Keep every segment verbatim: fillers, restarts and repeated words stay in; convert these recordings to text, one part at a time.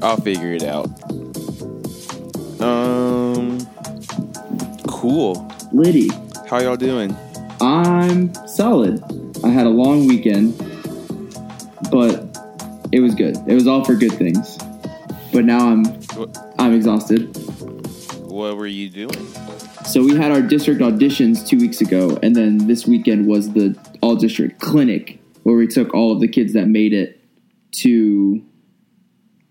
I'll figure it out. Um, cool. Liddy. How y'all doing? I'm solid. I had a long weekend, but it was good. It was all for good things. But now I'm what? I'm exhausted. What were you doing? So we had our district auditions two weeks ago, and then this weekend was the all-district clinic, where we took all of the kids that made it to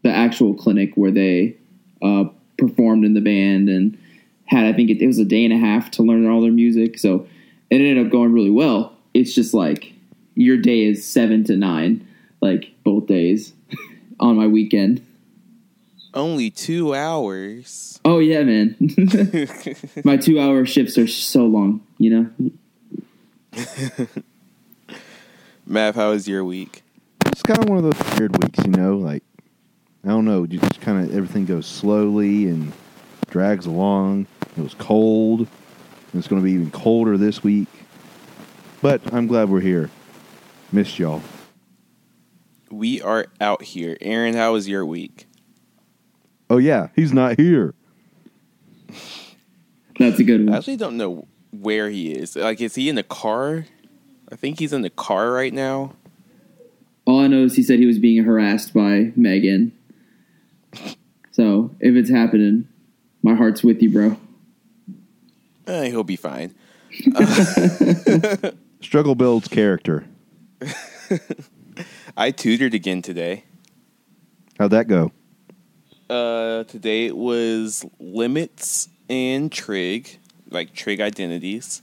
the actual clinic where they uh, performed in the band and had, I think it, it was a day and a half to learn all their music. So it ended up going really well. It's just like your day is seven to nine, like both days on my weekend. Only two hours. Oh yeah, man. My two hour shifts are so long, you know? Mav, how was your week? It's kind of one of those weird weeks, you know, like, I don't know, you just kind of, everything goes slowly and drags along. It was cold, and it's going to be even colder this week. But I'm glad we're here. Missed y'all. We are out here. Aaron, how was your week? Oh, yeah, he's not here. That's a good one. I actually don't know where he is. Like, is he in the car? I think he's in the car right now. All I know is he said he was being harassed by Megan. So, if it's happening, my heart's with you, bro. Uh, he'll be fine. Uh, Struggle builds character. I tutored again today. How'd that go? Uh, today it was limits and trig, like trig identities.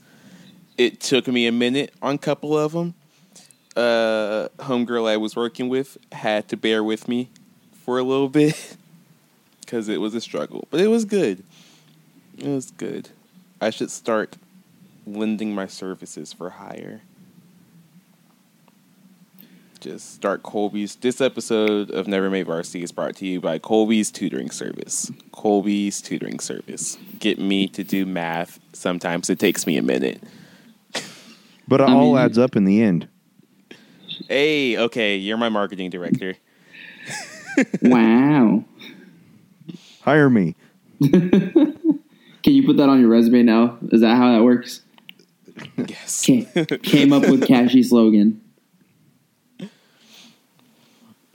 It took me a minute on a couple of them. Uh, homegirl I was working with had to bear with me for a little bit because it was a struggle, but it was good. It was good. I should start lending my services for hire. Just start Colby's. This episode of Never Made Varsity is brought to you by Colby's Tutoring Service. Colby's Tutoring Service. Get me to do math. Sometimes it takes me a minute, but it I all mean, adds up in the end. Hey, okay, you're my marketing director. Wow. Hire me. Can you put that on your resume now? Is that how that works? Yes. Came, came up with catchy slogan.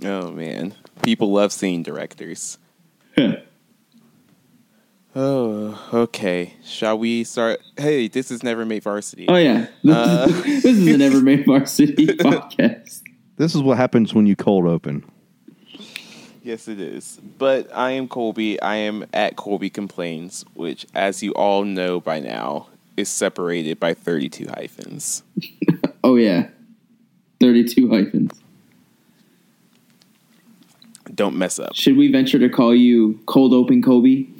Oh, man. People love seeing directors. Oh, okay. Shall we start? Hey, this is Never Made Varsity. Oh, yeah. Uh, this is the Never Made Varsity podcast. This is what happens when you cold open. Yes, it is. But I am Colby. I am at Colby Complains, which, as you all know by now, is separated by thirty-two hyphens. Oh, yeah. thirty-two hyphens. Don't mess up. Should we venture to call you Cold Open Colby?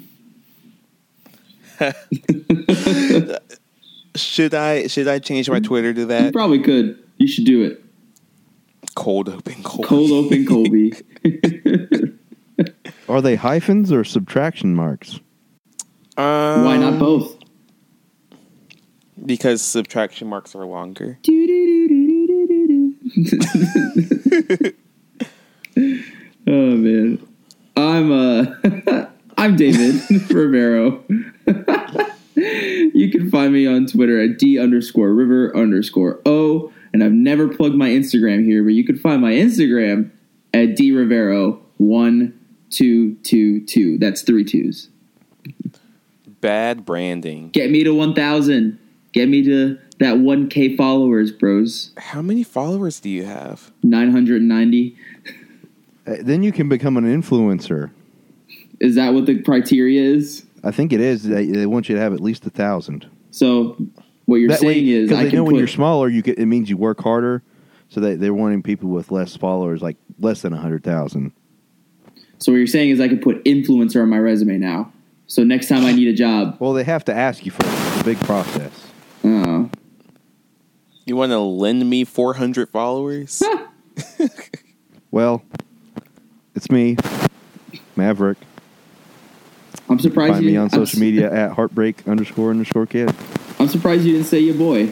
should I should I change my Twitter to that? You probably could. You should do it. Cold Open Colby. Cold Open Colby. Are they hyphens or subtraction marks? Um, Why not both? Because subtraction marks are longer. Oh man, I'm uh I'm David Romero. You can find me on Twitter at D underscore river underscore O. And I've never plugged my Instagram here, but you can find my Instagram at D Rivero one two two two. That's three twos. Bad branding. Get me to one thousand. Get me to that one K followers, bros. How many followers do you have? Nine hundred and ninety. Then you can become an influencer. Is that what the criteria is? I think it is. They, they want you to have at least a thousand. So What you're that saying way, is, because they know when put, you're smaller, you get, it means you work harder. So they they're wanting people with less followers, like less than a hundred thousand. So what you're saying is, I can put influencer on my resume now. So next time I need a job, well, they have to ask you for it. It's a big process. Oh, you want to lend me four hundred followers? Well, it's me, Maverick. I'm surprised. Find you me on social I'm, media at heartbreak underscore underscore kid. I'm surprised you didn't say your boy.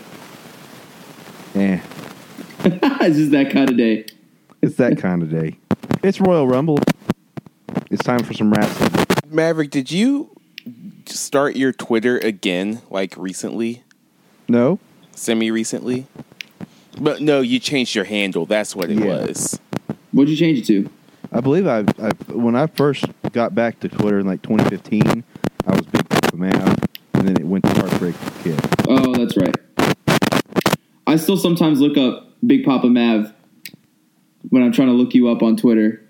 Eh. It's just that kind of day. It's that kind of day. It's Royal Rumble. It's time for some wrestling. Maverick, did you start your Twitter again, like recently? No. Semi-recently? But no, you changed your handle. That's what it yeah. was. What'd you change it to? I believe I, I when I first got back to Twitter in like twenty fifteen, I was Big Papa Mav, and then it went to Heartbreak Kid. Oh, that's right. I still sometimes look up Big Papa Mav when I'm trying to look you up on Twitter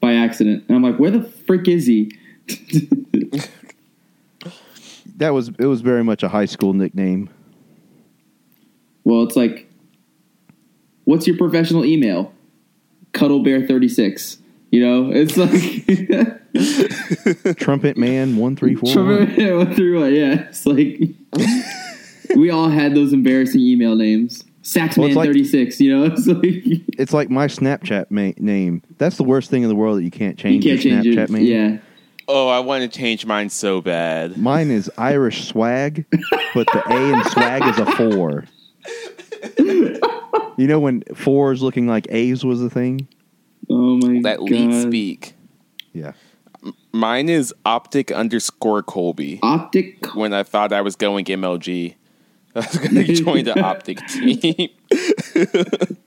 by accident, and I'm like, where the frick is he? That was it was very much a high school nickname. Well, it's like, what's your professional email? Cuddlebear thirty-six. You know, it's like Trumpet Man one three four. Trumpet Man one three one. Yeah, it's like we all had those embarrassing email names. Saxman well, like, thirty-six, you know? It's like, it's like my Snapchat ma- name. That's the worst thing in the world that you can't change. You can't your change Snapchat it. Name. Yeah. Oh, I want to change mine so bad. Mine is Irish Swag, but the A in swag is a four. You know when fours looking like A's was a thing? Oh, my that God. That lead speak. Yeah. Mine is Optic underscore Colby. Optic? When I thought I was going M L G. I was going to join the Optic team.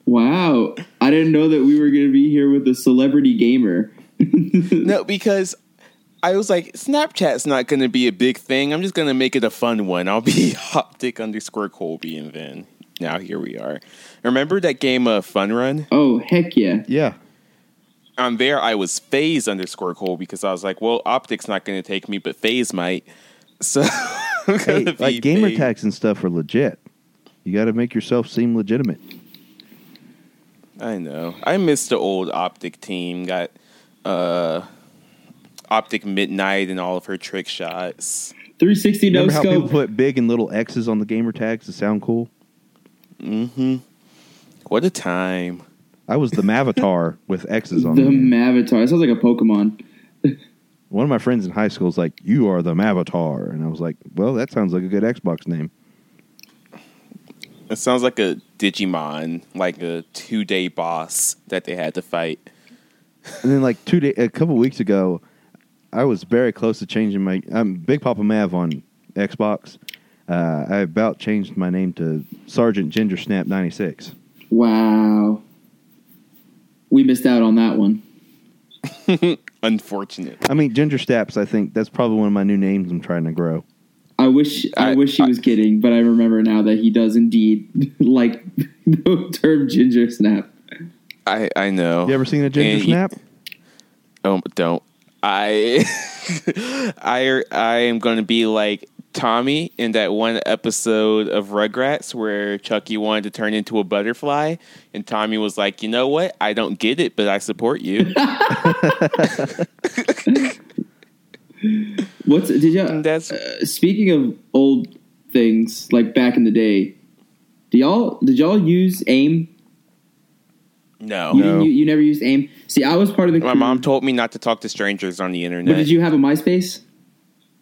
Wow. I didn't know that we were going to be here with a celebrity gamer. No, because I was like, Snapchat's not going to be a big thing. I'm just going to make it a fun one. I'll be Optic underscore Colby. And then now here we are. Remember that game of Fun Run? Oh, heck yeah. Yeah. On there, I was Phase underscore Colby because I was like, well, Optic's not going to take me, but Phase might. So... Hey, like gamer big. Tags and stuff are legit. You got to make yourself seem legitimate. I know. I missed the old Optic team. Got uh, Optic Midnight and all of her trick shots. three sixty no scope. Remember how people put big and little X's on the gamer tags to sound cool? Mm-hmm. What a time. I was the Mavatar with X's on the, the Mavatar. It sounds like a Pokemon. One of my friends in high school was like, you are the Mavatar. And I was like, well, that sounds like a good Xbox name. It sounds like a Digimon, like a two-day boss that they had to fight. And then like two day, a couple weeks ago, I was very close to changing my... I'm Big Papa Mav on Xbox. Uh, I about changed my name to Sergeant Ginger Snap ninety-six. Wow. We missed out on that one. Unfortunate. I mean, Ginger Snaps, I think that's probably one of my new names I'm trying to grow. I wish I, I wish he I, was kidding, but I remember now that he does indeed like the term Ginger Snap. I, I know. You ever seen a Ginger and Snap? He, oh, don't. I, I, I am going to be like Tommy in that one episode of Rugrats where Chucky wanted to turn into a butterfly and Tommy was like, you know what? I don't get it, but I support you. What's did y'all that's uh, speaking of old things like back in the day, do y'all did y'all use AIM? No. You, no. You, you never used AIM? See, I was part of the crew. My mom told me not to talk to strangers on the internet. But did you have a MySpace?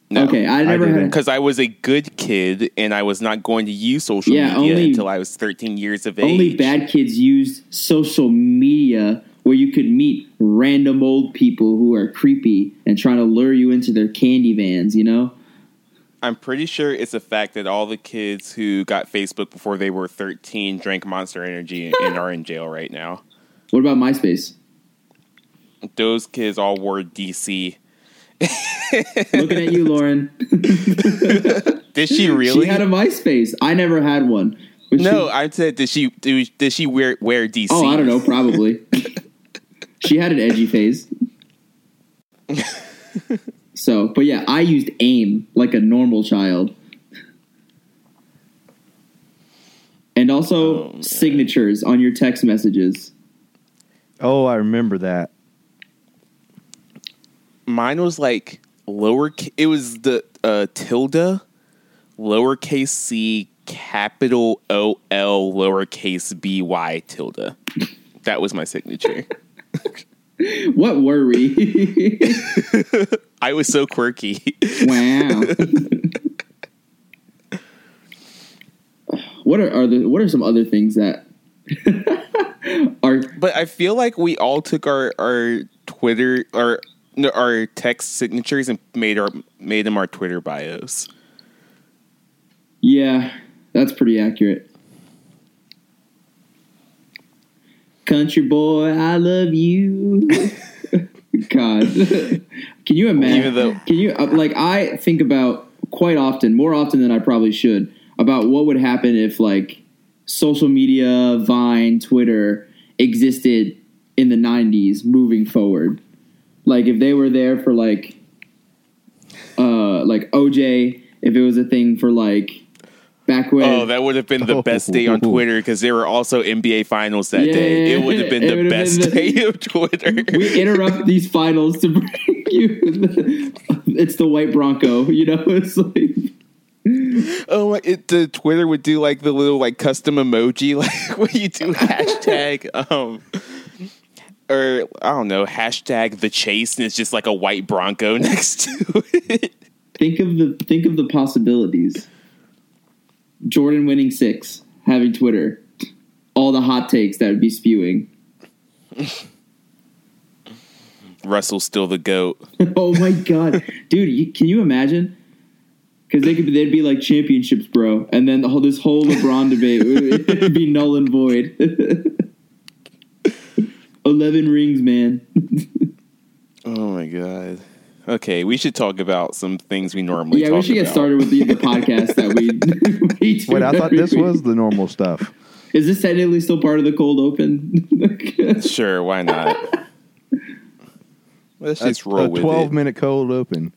No, okay, I never I had because I was a good kid and I was not going to use social yeah, media only, until I was thirteen years of age. Only bad kids used social media where you could meet random old people who are creepy and trying to lure you into their candy vans, you know? I'm pretty sure it's a fact that all the kids who got Facebook before they were thirteen drank Monster Energy and are in jail right now. What about MySpace? Those kids all wore D C. Looking at you, Lauren. Did she really? She had a MySpace. I never had one. But no, she... I said, did she? Did she wear wear D C? Oh, I don't know. Probably. She had an edgy phase. So, but yeah, I used AIM like a normal child. And also oh, signatures on your text messages. Oh, I remember that. Mine was like lower. It was the uh, tilde, lowercase c, capital O L, lowercase b y, tilde. That was my signature. What were we? I was so quirky. Wow. What are, are the, what are some other things that are? But I feel like we all took our, our Twitter, our our text signatures and made our made them our Twitter bios. Yeah, that's pretty accurate. Country boy, I love you. God, can you imagine? Even though- can you like? I think about quite often, more often than I probably should, about what would happen if like social media, Vine, Twitter existed in the nineties moving forward. Like if they were there for like uh like O J, if it was a thing for like back when. Oh, that would have been the oh. best day on Twitter because there were also N B A finals that yeah, day. It would have been the best been the, day of Twitter. We interrupt these finals to bring you the, it's the white Bronco, you know, it's like oh, it, the Twitter would do like the little like custom emoji, like when you do hashtag, um, or I don't know, hashtag the chase, and it's just like a white Bronco next to it. Think of the think of the possibilities. Jordan winning six, having Twitter, all the hot takes that would be spewing. Russell's still the GOAT. Oh my God, dude! You, can you imagine? Because they could, they'd be like championships, bro, and then the whole, this whole LeBron debate would be null and void. Eleven rings, man. Oh my God. Okay, we should talk about some things we normally. Yeah, talk we should about. Get started with the, the podcast that we. we do Wait, I thought this week. Was the normal stuff. Is this technically still part of the cold open? Sure, why not? Let's a, just roll a with it. A twelve-minute cold open.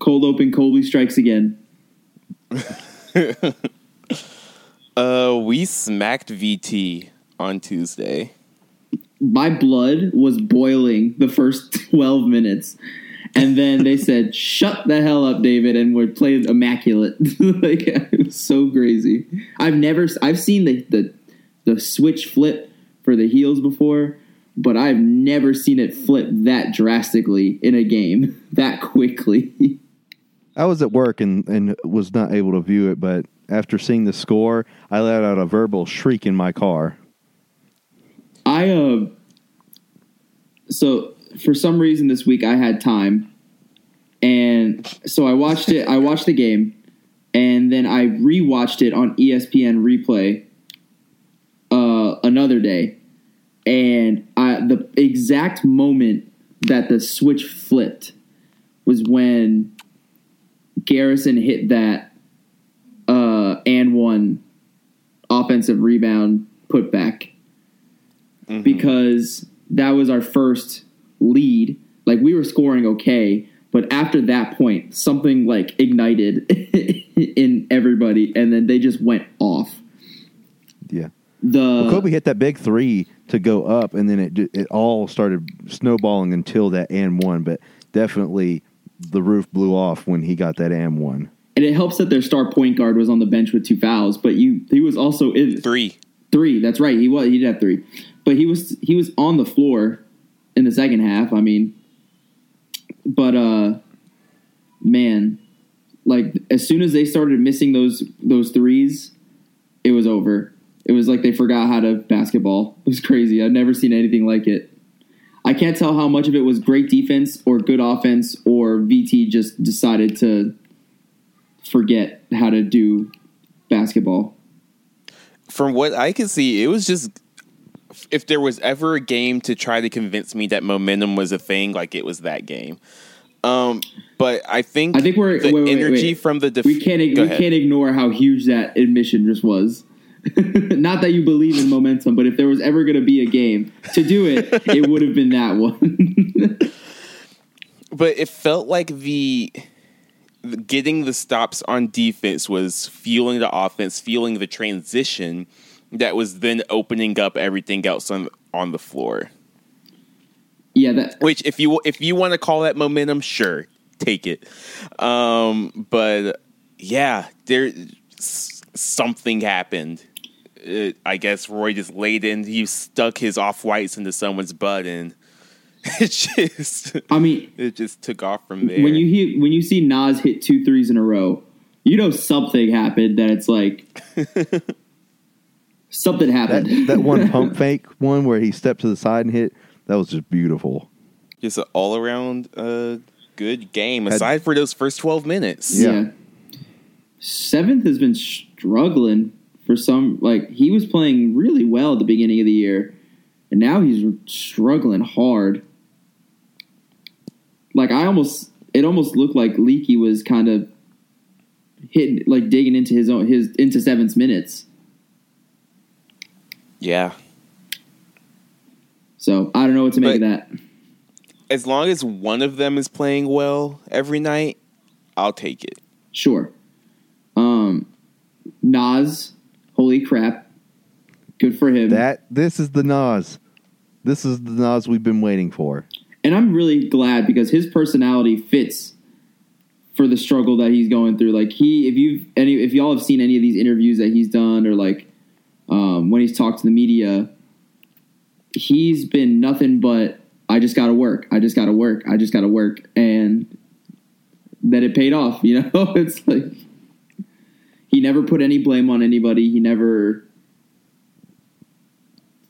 Cold open, Colby strikes again. uh, we smacked V T on Tuesday. My blood was boiling the first twelve minutes, and then they said, "Shut the hell up, David," and we played immaculate. Like it was so crazy. I've never, I've seen the, the the switch flip for the heels before, but I've never seen it flip that drastically in a game that quickly. I was at work and, and was not able to view it, but after seeing the score, I let out a verbal shriek in my car. I, uh, so for some reason this week I had time, and so I watched it, I watched the game, and then I rewatched it on E S P N replay, uh, another day, and I, the exact moment that the switch flipped was when Garrison hit that, uh, and one offensive rebound putback. Mm-hmm. Because that was our first lead. Like, we were scoring okay, but after that point, something, like, ignited in everybody, and then they just went off. Yeah. The well, Kobe hit that big three to go up, and then it it all started snowballing until that and one, but definitely the roof blew off when he got that and one. And it helps that their star point guard was on the bench with two fouls, but you he was also in three. Three, that's right. He was. He did have three, but he was he was on the floor in the second half. I mean, but uh, man, like as soon as they started missing those those threes, it was over. It was like they forgot how to basketball. It was crazy. I've never seen anything like it. I can't tell how much of it was great defense or good offense or V T just decided to forget how to do basketball. From what I could see, it was just if there was ever a game to try to convince me that momentum was a thing, like it was that game. Um, but I think I think we're the wait, wait, energy wait. from the def- we can't we ahead. can't ignore how huge that admission just was. Not that you believe in momentum, but if there was ever going to be a game to do it, it would have been that one. But it felt like the getting the stops on defense was fueling the offense, fueling the transition that was then opening up everything else on on the floor. Yeah, that which if you if you want to call that momentum, sure, take it. Um, but yeah, there something happened. It, I guess Roy just laid in. He stuck his off-whites into someone's butt, and it just. I mean, it just took off from there. When you hear, when you see Nas hit two threes in a row, you know something happened. That it's like something happened. That, that one pump fake one where he stepped to the side and hit, that was just beautiful. Just an all-around uh, good game, aside I'd, for those first twelve minutes. Yeah. yeah. Seventh has been struggling. For some, like, he was playing really well at the beginning of the year, and now he's struggling hard. Like, I almost, it almost looked like Leakey was kind of hitting, like, digging into his own, his, into Seven's minutes. Yeah. So, I don't know what to make but of that. As long as one of them is playing well every night, I'll take it. Sure. Um, Nas. Holy crap. Good for him. That This is the Nas. This is the Nas we've been waiting for. And I'm really glad because his personality fits for the struggle that he's going through. Like he, if you've any, if y'all have seen any of these interviews that he's done or like um, when he's talked to the media, he's been nothing but, I just got to work. I just got to work. I just got to work. And that it paid off, you know, it's like, he never put any blame on anybody. He never,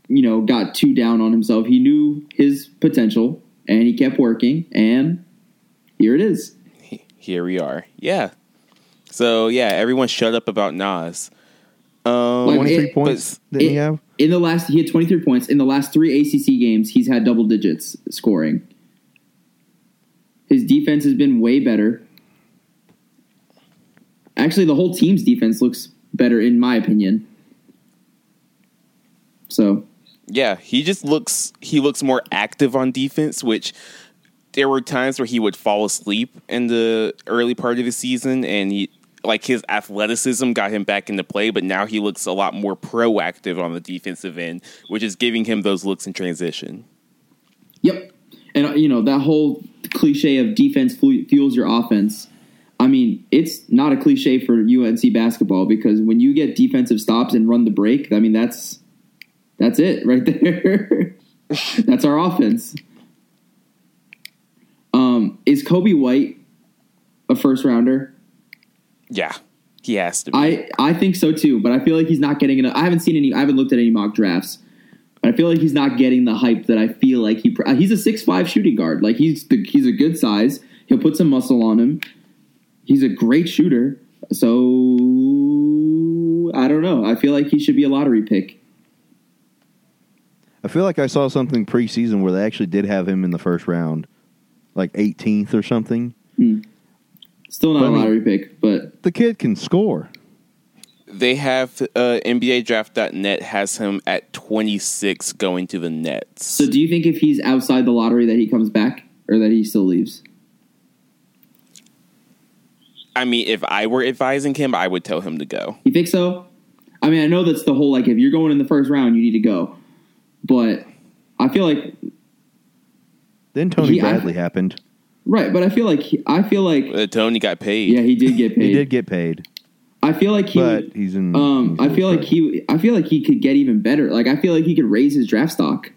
you know, got too down on himself. He knew his potential, and he kept working, and here it is. Here we are. Yeah. So, yeah, everyone shut up about Nas. Um, like twenty-three it, points did he have? In the last, he had twenty-three points. In the last three A C C games, he's had double digits scoring. His defense has been way better. Actually, the whole team's defense looks better, in my opinion. So, yeah, he just looks he looks more active on defense, which there were times where he would fall asleep in the early part of the season, and he, like his athleticism got him back into play, but now he looks a lot more proactive on the defensive end, which is giving him those looks in transition. Yep. And, you know, that whole cliche of defense fuels your offense. I mean, it's not a cliche for U N C basketball because when you get defensive stops and run the break, I mean, that's that's it right there. That's our offense. Um, is Kobe White a first-rounder? Yeah, he has to be. I, I think so, too, but I feel like he's not getting enough. I haven't seen any – I haven't looked at any mock drafts, but I feel like he's not getting the hype that I feel like he – he's a six five shooting guard. Like, he's the, he's a good size. He'll put some muscle on him. He's a great shooter, so I don't know. I feel like he should be a lottery pick. I feel like I saw something preseason where they actually did have him in the first round, like eighteenth or something. Hmm. Still not but a lottery I mean, pick, but... The kid can score. They have uh, N B A Draft dot net has him at twenty-six going to the Nets. So do you think if he's outside the lottery that he comes back or that he still leaves? I mean, if I were advising him, I would tell him to go. You think so? I mean, I know that's the whole, like, if you're going in the first round, you need to go. But I feel like... Then Tony he, Bradley I, happened. Right, but I feel like... I feel like uh, Tony got paid. Yeah, he did get paid. He did get paid. I feel like he... But he's in... Um, he's I feel like part. he... I feel like he could get even better. Like, I feel like he could raise his draft stock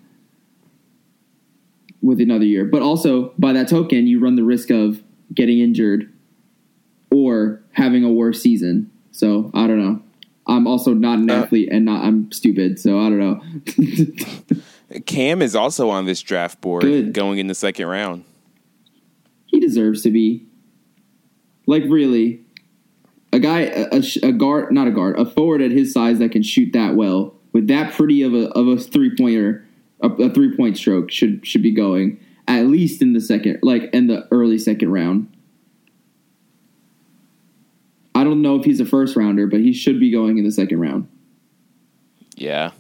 with another year. But also, by that token, you run the risk of getting injured... or having a worse season. So, I don't know. I'm also not an uh, athlete and not I'm stupid, so I don't know. Cam is also on this draft board Good. going in the second round. He deserves to be. Like, really. A guy, a, a guard, not a guard, a forward at his size that can shoot that well, with that pretty of a of a three-pointer, a, a three-point stroke should should be going, at least in the second, like, in the early second round. I don't know if he's a first rounder, but he should be going in the second round. Yeah.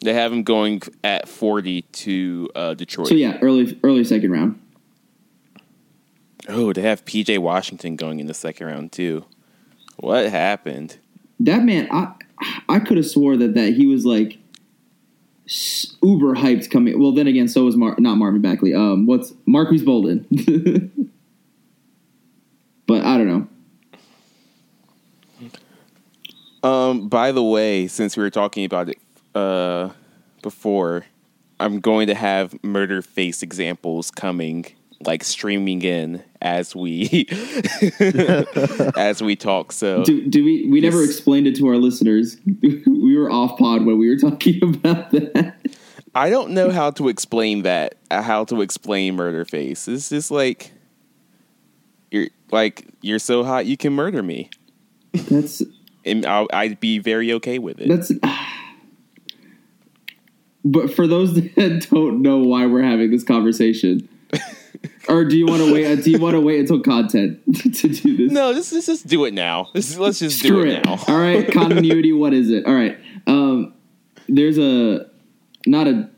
They have him going at forty to uh, Detroit. So, yeah, early early second round. Oh, they have P J Washington going in the second round too. What happened? That man, I I could have swore that, that he was like uber hyped coming. Well, then again, so was Mar- not Marvin Bagley. Um, what's Marquise Bolden? But I don't know. Um, by the way, since we were talking about it uh, before, I'm going to have murder face examples coming, like streaming in as we as we talk. So do, do we? We yes. never explained it to our listeners. We were off pod when we were talking about that. I don't know how to explain that. How to explain murder face? It's just like you're like you're so hot you can murder me. That's. And I'll, I'd be very okay with it. That's, but for those that don't know why we're having this conversation, or do you want to wait? Do you want to wait until content to do this? No, let's just, just do it now. Let's, let's just Screw do it, it now. All right, continuity. What is it? All right. Um, there's a not a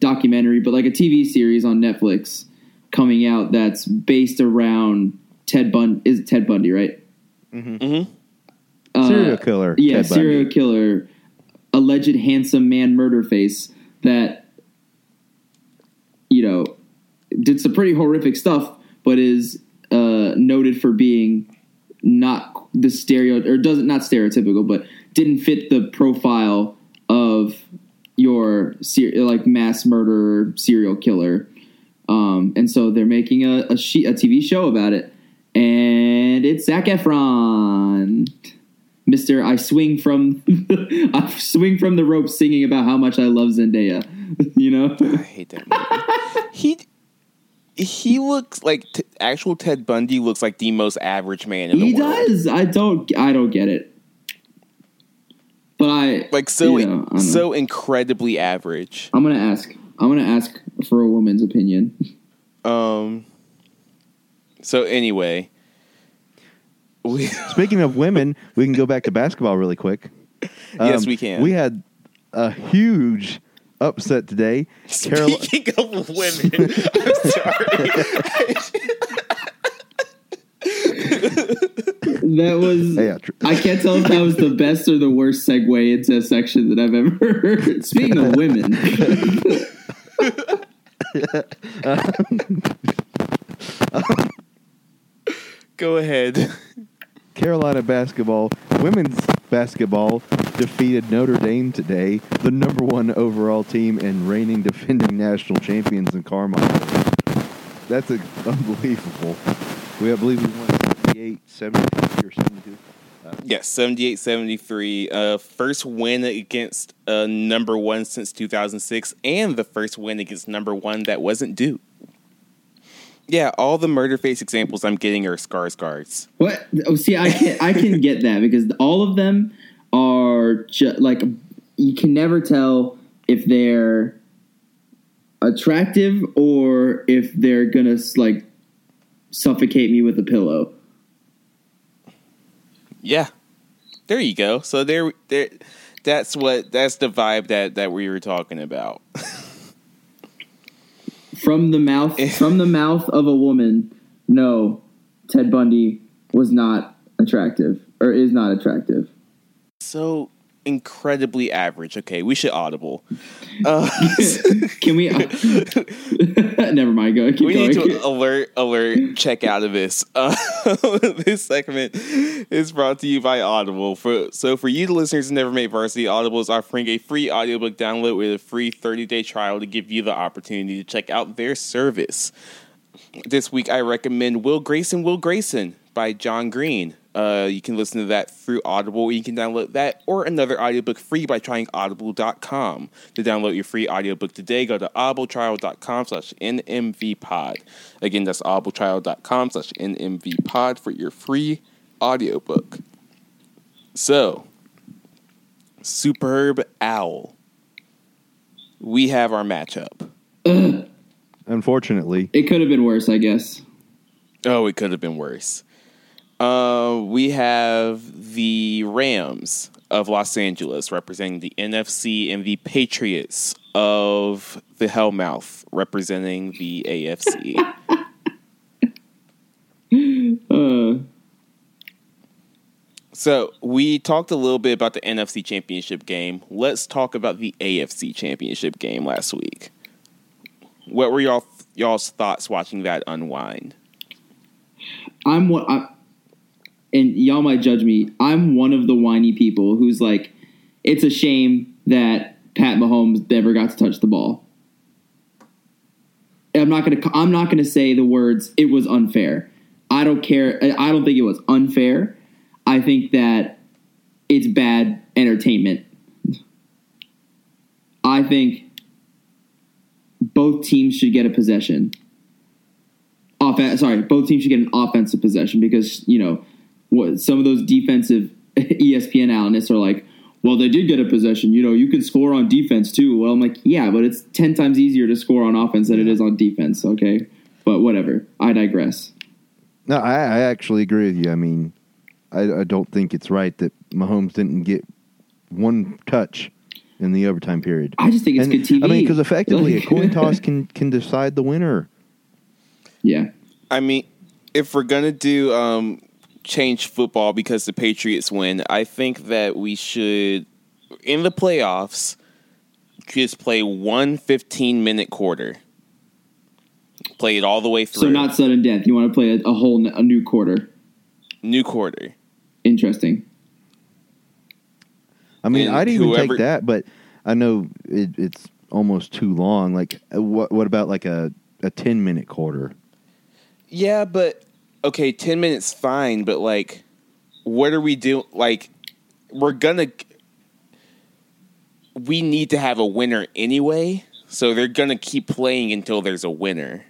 documentary, but like a T V series on Netflix coming out that's based around Ted Bundy. Is it Ted Bundy, right? Mm-hmm. Mm-hmm. Uh, serial killer. Yeah, serial killer, alleged handsome man murder face that, you know, did some pretty horrific stuff, but is uh, noted for being not the stereo or doesn't not stereotypical, but didn't fit the profile of your ser- like mass murderer, serial killer. Um, and so they're making a, a, she- a T V show about it. And it's Zac Efron. Mister, I swing from, I swing from the rope, singing about how much I love Zendaya. You know, I hate that movie. he he looks like t- actual Ted Bundy looks like the most average man in he the world. He does. I don't. I don't get it. But I like so you know, I so incredibly average. I'm gonna ask. I'm gonna ask for a woman's opinion. Um. So anyway. We, Speaking of women, we can go back to basketball really quick. Um, yes, we can. We had a huge upset today. Speaking Carol- of women, I'm sorry. that was. Hey, I, tr- I can't tell if that was the best or the worst segue into a section that I've ever heard. Speaking of women. um, um, go ahead. Carolina basketball, women's basketball, defeated Notre Dame today, the number one overall team and reigning defending national champions in Carmichael. That's a, unbelievable. We, I believe we won seventy-eight seventy-three or seventy-two. Uh, yes, seventy-eight seventy-three. Uh, first win against uh, number one since two thousand six, and the first win against number one that wasn't Duke. Yeah, all the murder face examples I'm getting are scars guards. What? Oh, see, I can I can get that because all of them are ju- like you can never tell if they're attractive or if they're gonna like suffocate me with a pillow. Yeah, there you go. So there, there. That's what. That's the vibe that that we were talking about. From the mouth, from the mouth of a woman, no, Ted Bundy was not attractive, or is not attractive. So incredibly average. Okay, we should audible. Uh, Can we? Uh, never mind. Go. Keep we going. Need to alert, alert. Check out of this. Uh, this segment is brought to you by Audible. For so for you, the listeners who never made varsity, Audible is offering a free audiobook download with a free thirty-day trial to give you the opportunity to check out their service. This week, I recommend Will Grayson Will Grayson by John Green. Uh, you can listen to that through Audible. You can download that or another audiobook free by trying audible dot com. To download your free audiobook today, go to audibletrial dot com slash N M V pod. Again, that's audibletrial dot com slash N M V pod for your free audiobook. So, Superb Owl. We have our matchup. Ugh. Unfortunately. It could have been worse, I guess. Oh, it could have been worse. Uh, we have the Rams of Los Angeles representing the N F C and the Patriots of the Hellmouth representing the A F C. So we talked a little bit about the N F C Championship game. Let's talk about the A F C Championship game last week. What were y'all y'all's thoughts watching that unwind? I'm what, I, and y'all might judge me. I'm one of the whiny people who's like, it's a shame that Pat Mahomes never got to touch the ball. I'm not gonna. I'm not gonna say the words. It was unfair. I don't care. I don't think it was unfair. I think that it's bad entertainment. I think both teams should get a possession. Offen- sorry, both teams should get an offensive possession because, you know, what, some of those defensive E S P N analysts are like, well, they did get a possession. You know, you can score on defense too. Well, I'm like, yeah, but it's ten times easier to score on offense than it is on defense, okay? But whatever. I digress. No, I, I actually agree with you. I mean, I, I don't think it's right that Mahomes didn't get one touch in the overtime period. I just think it's and, good T V. I mean, because effectively a coin toss can, can decide the winner. Yeah. I mean, if we're going to do um, change football because the Patriots win, I think that we should, in the playoffs, just play one fifteen-minute quarter. Play it all the way through. So not sudden death. You want to play a, a whole a new quarter. New quarter. Interesting. I mean, and I'd even whoever, take that, but I know it, it's almost too long. Like, what What about like a, a ten-minute quarter? Yeah, but, okay, ten minutes fine, but, like, what are we doing? Like, we're going to – we need to have a winner anyway, so they're going to keep playing until there's a winner.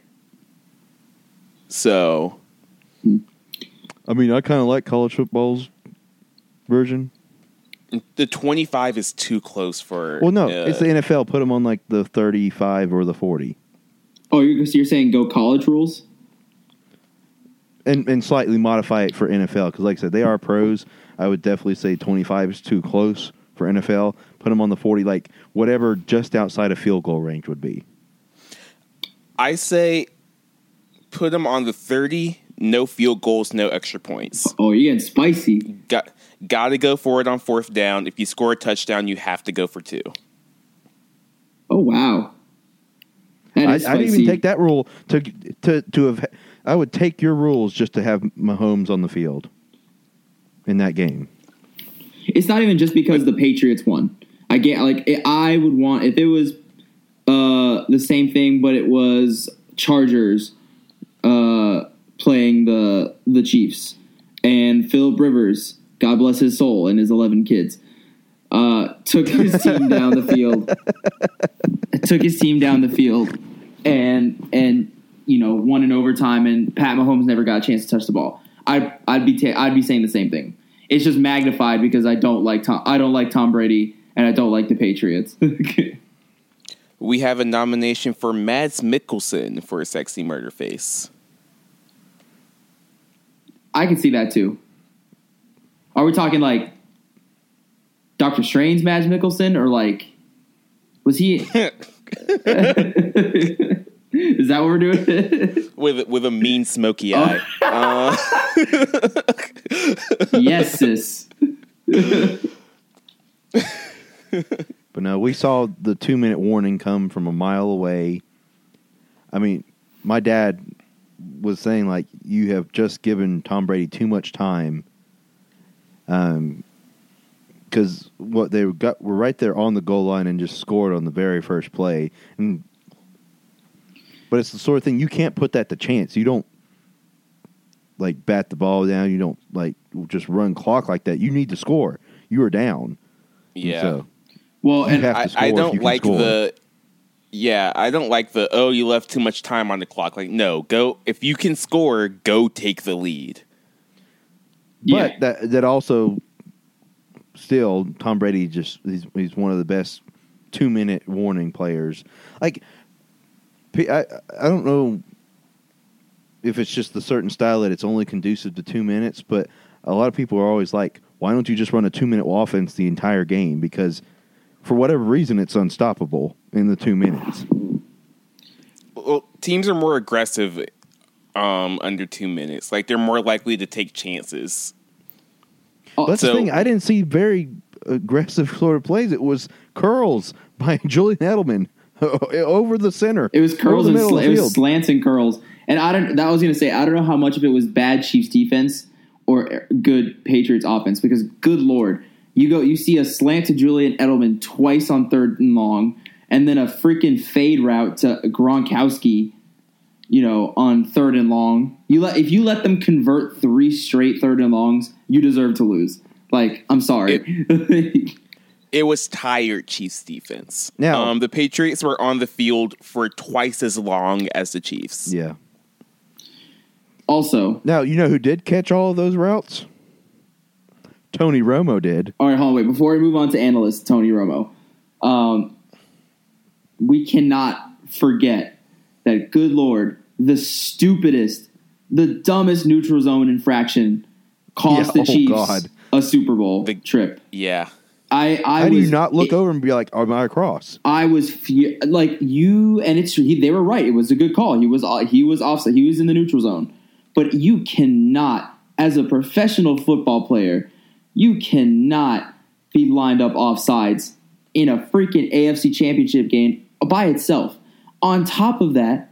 So – I mean, I kind of like college football's version. The twenty-five is too close for... Well, no, uh, it's the N F L. Put them on, like, the thirty-five or the forty. Oh, you're, so you're saying go college rules? And and slightly modify it for N F L, because, like I said, they are pros. I would definitely say twenty-five is too close for N F L. Put them on the forty, like, whatever just outside of field goal range would be. I say put them on the thirty... No field goals, no extra points. Oh, you're getting spicy. Got, got to go for it on fourth down. If you score a touchdown, you have to go for two. Oh, wow. That is I, I'd even take that rule to to to have. I would take your rules just to have Mahomes on the field in that game. It's not even just because the Patriots won. I get like I would want if it was uh, the same thing, but it was Chargers. Uh, playing the the Chiefs, and Phil Rivers, God bless his soul and his eleven kids, uh, took his team down the field. Took his team down the field, and and you know won in overtime. And Pat Mahomes never got a chance to touch the ball. I I'd be ta- I'd be saying the same thing. It's just magnified because I don't like Tom I don't like Tom Brady and I don't like the Patriots. We have a nomination for Mads Mikkelsen for a sexy murder face. I can see that, too. Are we talking, like, Doctor Strange, Mads Mikkelsen, or, like, was he... Is that what we're doing? with with a mean, smoky eye. Oh. uh. Yes, sis. But, no, we saw the two-minute warning come from a mile away. I mean, my dad... was saying, like, you have just given Tom Brady too much time, um, because what they got were right there on the goal line and just scored on the very first play. And but it's the sort of thing you can't put that to chance. You don't like bat the ball down. You don't like just run clock like that. You need to score. You are down. Yeah. And so, well, and I, I don't like score. the. Yeah, I don't like the, oh, you left too much time on the clock. Like, no, go if you can score, go take the lead. Yeah. But that that also still Tom Brady just he's, he's one of the best two-minute warning players. Like I I don't know if it's just the certain style that it's only conducive to two minutes, but a lot of people are always like, why don't you just run a two-minute offense the entire game? Because for whatever reason, it's unstoppable in the two minutes. Well, teams are more aggressive um, under two minutes. Like, they're more likely to take chances. Oh, that's so, the thing. I didn't see very aggressive sort of plays. It was curls by Julian Edelman over the center. It was curls and sl- it was slants and curls. And I don't. That I was going to say. I don't know how much of it was bad Chiefs defense or good Patriots offense. Because good lord, you go. You see a slant to Julian Edelman twice on third and long, and then a freaking fade route to Gronkowski. You know, on third and long, you let if you let them convert three straight third and longs, you deserve to lose. Like, I'm sorry. It, it was tired Chiefs defense. Yeah. Um, the Patriots were on the field for twice as long as the Chiefs. Yeah. Also, now you know who did catch all of those routes? Tony Romo did. All right, hold on, wait. Before we move on to analysts, Tony Romo, um, we cannot forget that, good lord, the stupidest, the dumbest neutral zone infraction cost yeah, the Chiefs oh God. a Super Bowl the, trip. Yeah. I, I How was, do you not look it, over and be like, am I across? I was – like you – and it's he, they were right. It was a good call. He was he was offside. He was in the neutral zone. But you cannot, as a professional football player, you cannot be lined up offsides in a freaking A F C championship game by itself. On top of that,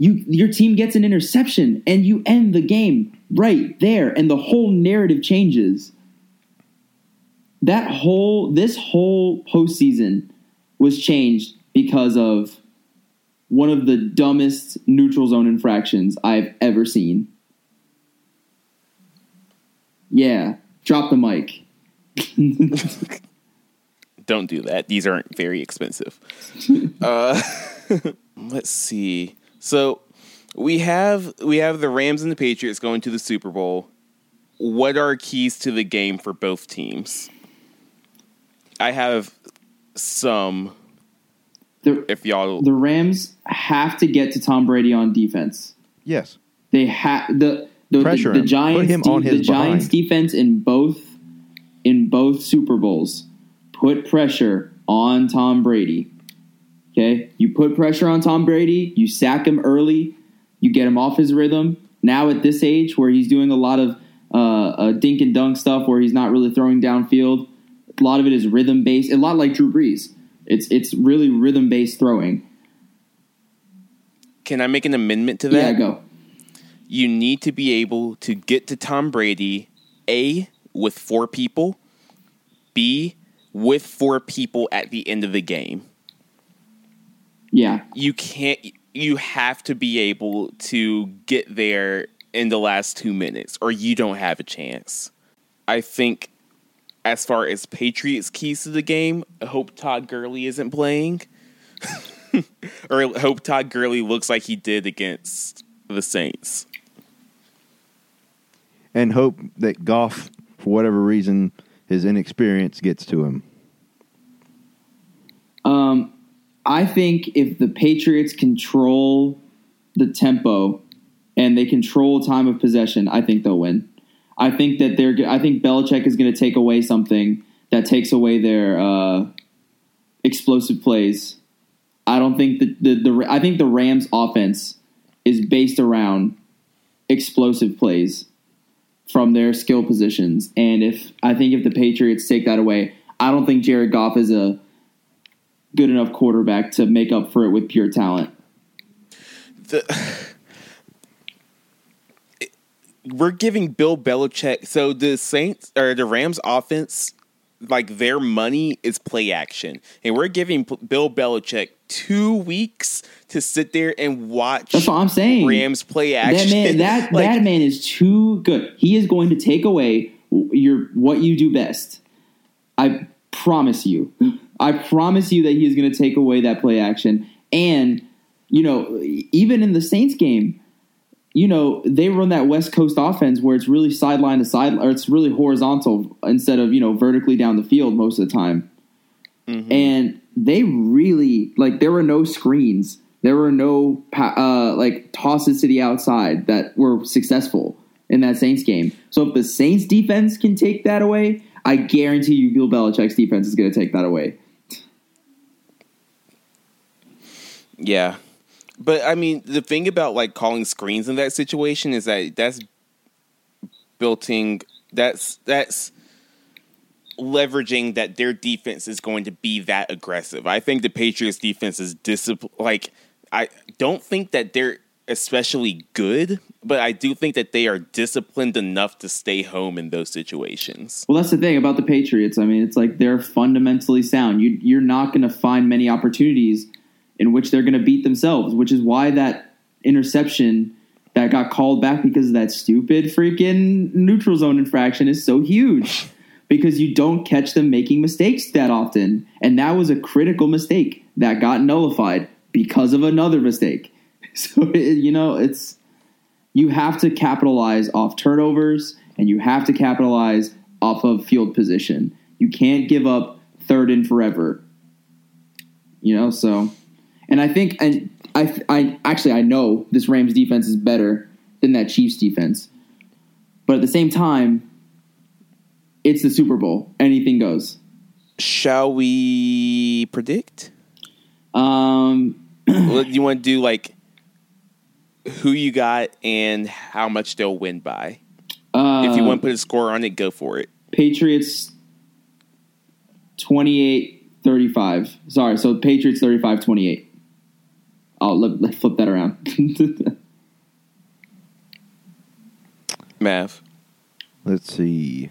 you your team gets an interception and you end the game right there, and the whole narrative changes. That whole this whole postseason was changed because of one of the dumbest neutral zone infractions I've ever seen. Yeah, drop the mic. Don't do that. These aren't very expensive. Uh, let's see. So we have we have the Rams and the Patriots going to the Super Bowl. What are keys to the game for both teams? I have some. The, if y'all, the Rams have to get to Tom Brady on defense. Yes, they have the the, the, the Giants. Put him on his the Giants behind. Defense in both in both Super Bowls. Put pressure on Tom Brady, okay? You put pressure on Tom Brady, you sack him early, you get him off his rhythm. Now at this age where he's doing a lot of uh, uh, dink and dunk stuff where he's not really throwing downfield, a lot of it is rhythm-based, a lot like Drew Brees. It's, it's really rhythm-based throwing. Can I make an amendment to that? Yeah, go. You need to be able to get to Tom Brady, A, with four people, B, with four people at the end of the game. Yeah. You can't, you have to be able to get there in the last two minutes or you don't have a chance. I think as far as Patriots keys to the game, I hope Todd Gurley isn't playing or I hope Todd Gurley looks like he did against the Saints. And hope that Goff, for whatever reason, his inexperience gets to him. Um, I think if the Patriots control the tempo and they control time of possession, I think they'll win. I think that they're. I think Belichick is going to take away something that takes away their uh, explosive plays. I don't think that the, the. I think the Rams' offense is based around explosive plays from their skill positions. And if I think if the Patriots take that away, I don't think Jared Goff is a good enough quarterback to make up for it with pure talent. The, it, we're giving Bill Belichick. So the Saints or the Rams offense, like their money is play action. And we're giving Bill Belichick two weeks to sit there and watch That's what I'm saying. Rams play action. That man, that, like, that man is too good. He is going to take away your what you do best. I promise you. I promise you that he is going to take away that play action. And, you know, even in the Saints game, you know, they run that West Coast offense where it's really sideline to sideline, or it's really horizontal instead of, you know, vertically down the field most of the time. Mm-hmm. And they really, like, there were no screens. There were no, uh, like, tosses to the outside that were successful in that Saints game. So if the Saints defense can take that away, I guarantee you Bill Belichick's defense is going to take that away. Yeah. But, I mean, the thing about, like, calling screens in that situation is that that's built in That's that's leveraging that their defense is going to be that aggressive. I think the Patriots defense is disciplined. Like, I don't think that they're especially good, but I do think that they are disciplined enough to stay home in those situations. Well, that's the thing about the Patriots. I mean, it's like they're fundamentally sound. You, you're not going to find many opportunities in which they're going to beat themselves, which is why that interception that got called back because of that stupid freaking neutral zone infraction is so huge because you don't catch them making mistakes that often. And that was a critical mistake that got nullified because of another mistake. So, it, you know, it's you have to capitalize off turnovers and you have to capitalize off of field position. You can't give up third and forever, you know, so. And I think, and I, I actually, I know this Rams defense is better than that Chiefs defense, but at the same time, it's the Super Bowl. Anything goes. Shall we predict? Um, do you want to do like who you got and how much they'll win by? Uh, if you want to put a score on it, go for it. Patriots twenty-eight thirty-five. Sorry, so Patriots thirty-five twenty-eight. I'll let, let's flip that around. Mav. Let's see.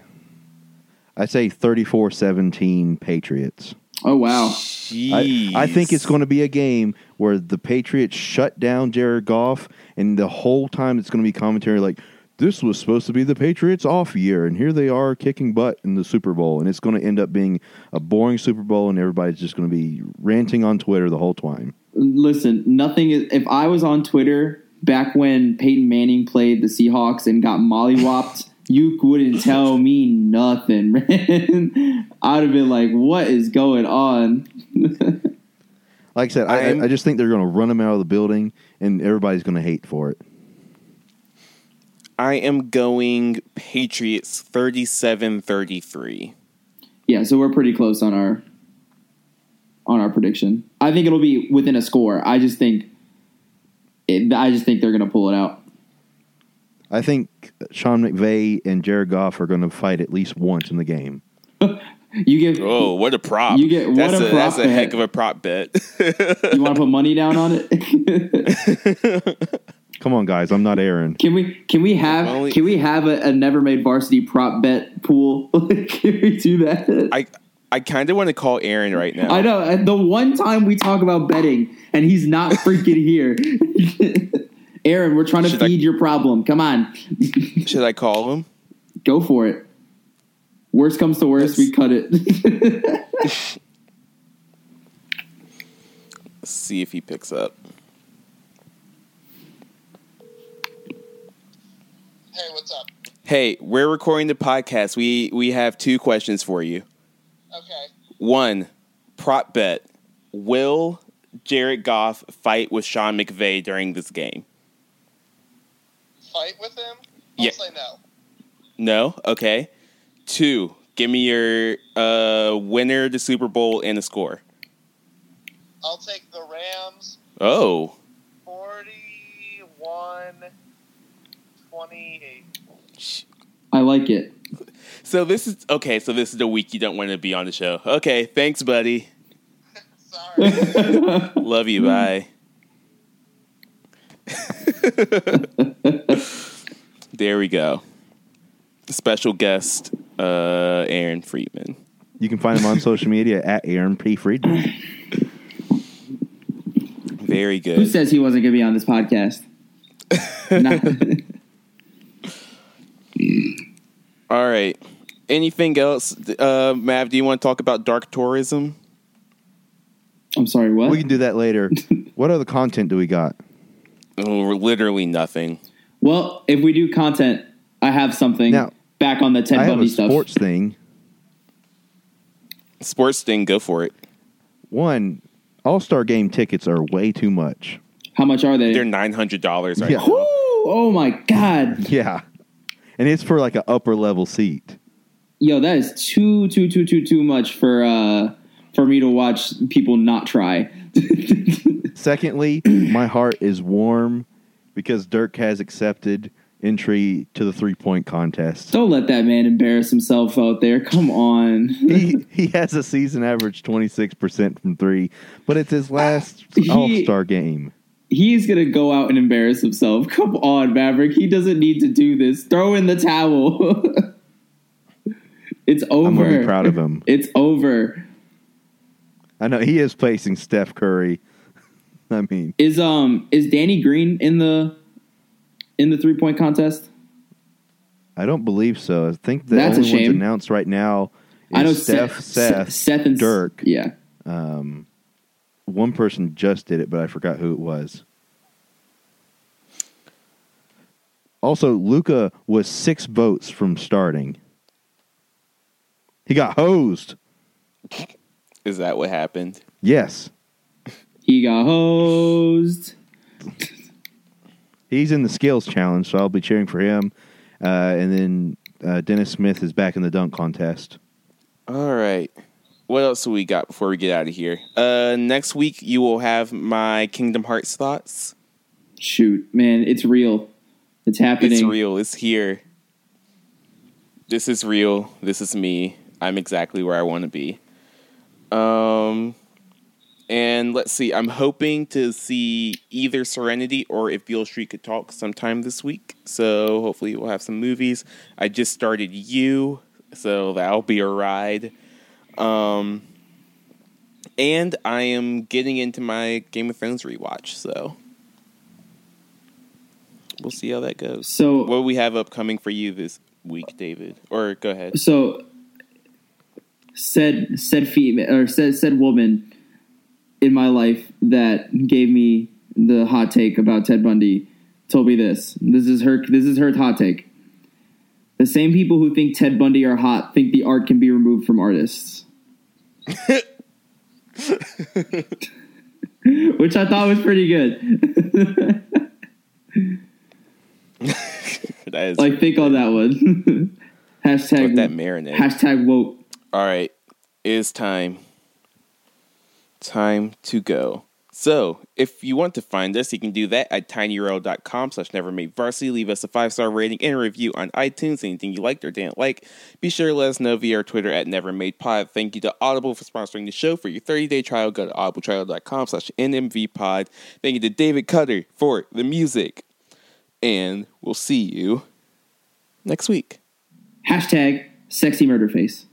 I say thirty-four seventeen Patriots. Oh, wow. I, I think it's going to be a game where the Patriots shut down Jared Goff, and the whole time it's going to be commentary like, this was supposed to be the Patriots' off year, and here they are kicking butt in the Super Bowl, and it's going to end up being a boring Super Bowl, and everybody's just going to be ranting on Twitter the whole time. Listen, nothing is. If I was on Twitter back when Peyton Manning played the Seahawks and got mollywopped, you wouldn't tell me nothing, man. I'd have been like, "What is going on?" Like I said, I, I, I just think they're going to run them out of the building, and everybody's going to hate for it. I am going Patriots thirty-seven thirty-three. Yeah, so we're pretty close on our on our prediction. I think it'll be within a score. I just think it, I just think they're going to pull it out. I think Sean McVay and Jared Goff are going to fight at least once in the game. You give oh, what a prop! You get that's what a, a prop that's a heck bet. Of a prop bet. You want to put money down on it? Come on, guys! I'm not Aaron. Can we can we have only, can we have a, a Never Made Varsity prop bet pool? Can we do that? I I kind of want to call Aaron right now. I know. The one time we talk about betting, and he's not freaking here. Aaron, we're trying to should feed I, your problem. Come on. Should I call him? Go for it. Worst comes to worst, Let's, we cut it. Let's see if he picks up. Hey, what's up? Hey, we're recording the podcast. We we have two questions for you. Okay. One, prop bet. Will Jared Goff fight with Sean McVay during this game? Fight with him? I'll yeah. say no. No? Okay. Two, give me your uh, winner of the Super Bowl and a score. I'll take the Rams. Oh. forty-one... twenty-eight. I like it. So this is okay. So this is the week you don't want to be on the show. Okay, thanks, buddy. Sorry. Love you. Bye. There we go. Special guest, uh, Aaron Friedman. You can find him on social media at Aaron P. Friedman. Very good. Who says he wasn't going to be on this podcast? Not. All right. Anything else? Uh, Mav, do you want to talk about dark tourism? I'm sorry, what? We can do that later. What other content do we got? Oh, literally nothing. Well, if we do content, I have something now, back on the Ted Bundy stuff. Sports thing. Sports thing, go for it. One, All-Star Game tickets are way too much. How much are they? They're nine hundred dollars right yeah. now. Woo! Oh, my God. Yeah. And it's for like an upper level seat. Yo, that is too, too, too, too, too much for uh, for me to watch people not try. Secondly, my heart is warm because Dirk has accepted entry to the three-point contest. Don't let that man embarrass himself out there. Come on. he he has a season average twenty-six percent from three, but it's his last he, All-Star game. He's going to go out and embarrass himself. Come on, Maverick. He doesn't need to do this. Throw in the towel. It's over. I'm going to be proud of him. It's over. I know he is facing Steph Curry. I mean, is um is Danny Green in the in the three point contest? I don't believe so. I think the That's only ones announced right now is I know Steph, Seth, Seth, Seth and Dirk. Yeah. Um, one person just did it, but I forgot who it was. Also, Luka was six votes from starting. He got hosed. Is that what happened? Yes. He got hosed. He's in the skills challenge, so I'll be cheering for him. Uh, and then uh, Dennis Smith is back in the dunk contest. All right. What else do we got before we get out of here? Uh, next week, you will have my Kingdom Hearts thoughts. Shoot, man. It's real. It's happening. It's real. It's here. This is real. This is me. I'm exactly where I want to be. Um... And let's see, I'm hoping to see either Serenity or If Beale Street Could Talk sometime this week. So hopefully we'll have some movies. I just started You, so that'll be a ride. Um, and I am getting into my Game of Thrones rewatch, so we'll see how that goes. So what do we have upcoming for you this week, David? Or go ahead. So said said female or said said woman in my life that gave me the hot take about Ted Bundy told me this. This is her this is her hot take. The same people who think Ted Bundy are hot think the art can be removed from artists. Which I thought was pretty good. That is like really think good. On that one. Hashtag that marinade. Hashtag woke. All right. It is time. Time to go. So, if you want to find us, you can do that at tinyurl.com slash nevermadevarsity. Leave us a five-star rating and a review on iTunes. Anything you liked or didn't like, be sure to let us know via our Twitter at nevermadepod. Thank you to Audible for sponsoring the show. For your thirty-day trial, go to audibletrial.com slash nmvpod. Thank you to David Cutter for the music. And we'll see you next week. Hashtag sexy murder face.